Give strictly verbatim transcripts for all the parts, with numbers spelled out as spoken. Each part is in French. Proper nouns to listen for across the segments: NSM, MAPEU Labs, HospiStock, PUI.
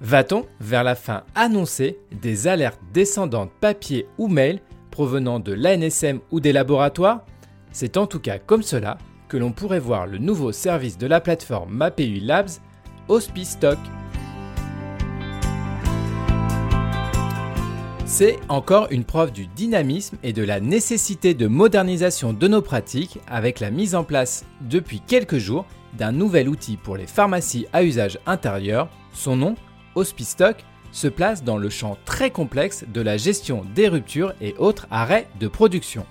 Va-t-on vers la fin annoncée des alertes descendantes papier ou mail provenant de l'A N S M ou des laboratoires? C'est en tout cas comme cela que l'on pourrait voir le nouveau service de la plateforme MAPEU Labs, HospiStock. C'est encore une preuve du dynamisme et de la nécessité de modernisation de nos pratiques avec la mise en place depuis quelques jours d'un nouvel outil pour les pharmacies à usage intérieur. Son nom, HospiStock, se place dans le champ très complexe de la gestion des ruptures et autres arrêts de production.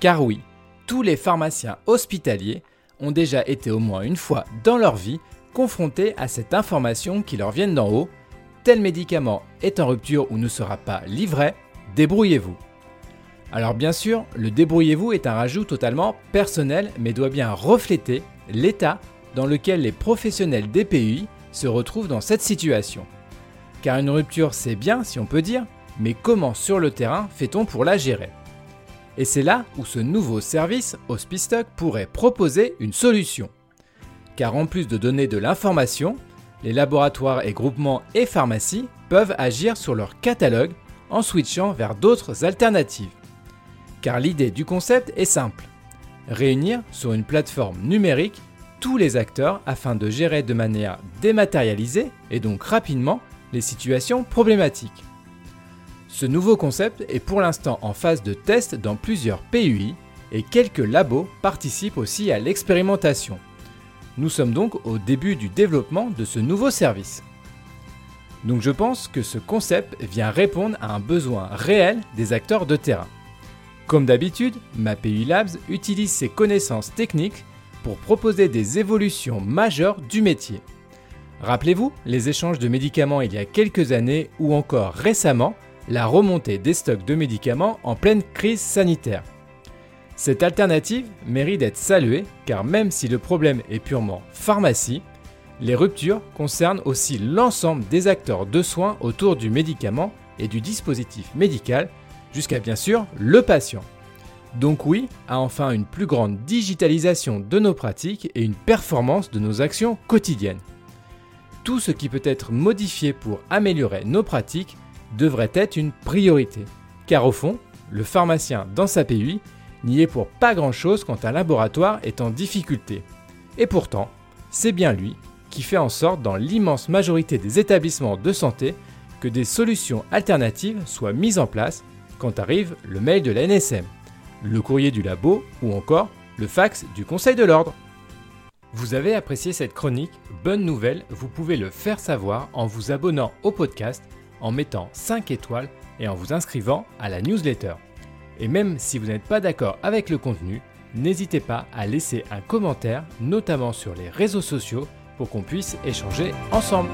Car oui, tous les pharmaciens hospitaliers ont déjà été au moins une fois dans leur vie confrontés à cette information qui leur vient d'en haut. Tel médicament est en rupture ou ne sera pas livré, débrouillez-vous. Alors bien sûr, le débrouillez-vous est un rajout totalement personnel mais doit bien refléter l'état dans lequel les professionnels des P U I se retrouvent dans cette situation. Car une rupture, c'est bien si on peut dire, mais comment sur le terrain fait-on pour la gérer ? Et c'est là où ce nouveau service, HospiStock, pourrait proposer une solution. Car en plus de donner de l'information, les laboratoires et groupements et pharmacies peuvent agir sur leur catalogue en switchant vers d'autres alternatives. Car l'idée du concept est simple. Réunir sur une plateforme numérique tous les acteurs afin de gérer de manière dématérialisée et donc rapidement les situations problématiques. Ce nouveau concept est pour l'instant en phase de test dans plusieurs P U I et quelques labos participent aussi à l'expérimentation. Nous sommes donc au début du développement de ce nouveau service. Donc je pense que ce concept vient répondre à un besoin réel des acteurs de terrain. Comme d'habitude, MAPEU Labs utilise ses connaissances techniques pour proposer des évolutions majeures du métier. Rappelez-vous les échanges de médicaments il y a quelques années ou encore récemment, la remontée des stocks de médicaments en pleine crise sanitaire. Cette alternative mérite d'être saluée car même si le problème est purement pharmacie, les ruptures concernent aussi l'ensemble des acteurs de soins autour du médicament et du dispositif médical, jusqu'à bien sûr le patient. Donc oui, à enfin une plus grande digitalisation de nos pratiques et une performance de nos actions quotidiennes. Tout ce qui peut être modifié pour améliorer nos pratiques devrait être une priorité, car au fond, le pharmacien dans sa P U I n'y est pour pas grand-chose quand un laboratoire est en difficulté. Et pourtant, c'est bien lui qui fait en sorte dans l'immense majorité des établissements de santé que des solutions alternatives soient mises en place quand arrive le mail de l'A N S M, le courrier du labo ou encore le fax du Conseil de l'Ordre. Vous avez apprécié cette chronique? Bonne nouvelle, vous pouvez le faire savoir en vous abonnant au podcast, en mettant cinq étoiles et en vous inscrivant à la newsletter. Et même si vous n'êtes pas d'accord avec le contenu, n'hésitez pas à laisser un commentaire, notamment sur les réseaux sociaux, pour qu'on puisse échanger ensemble.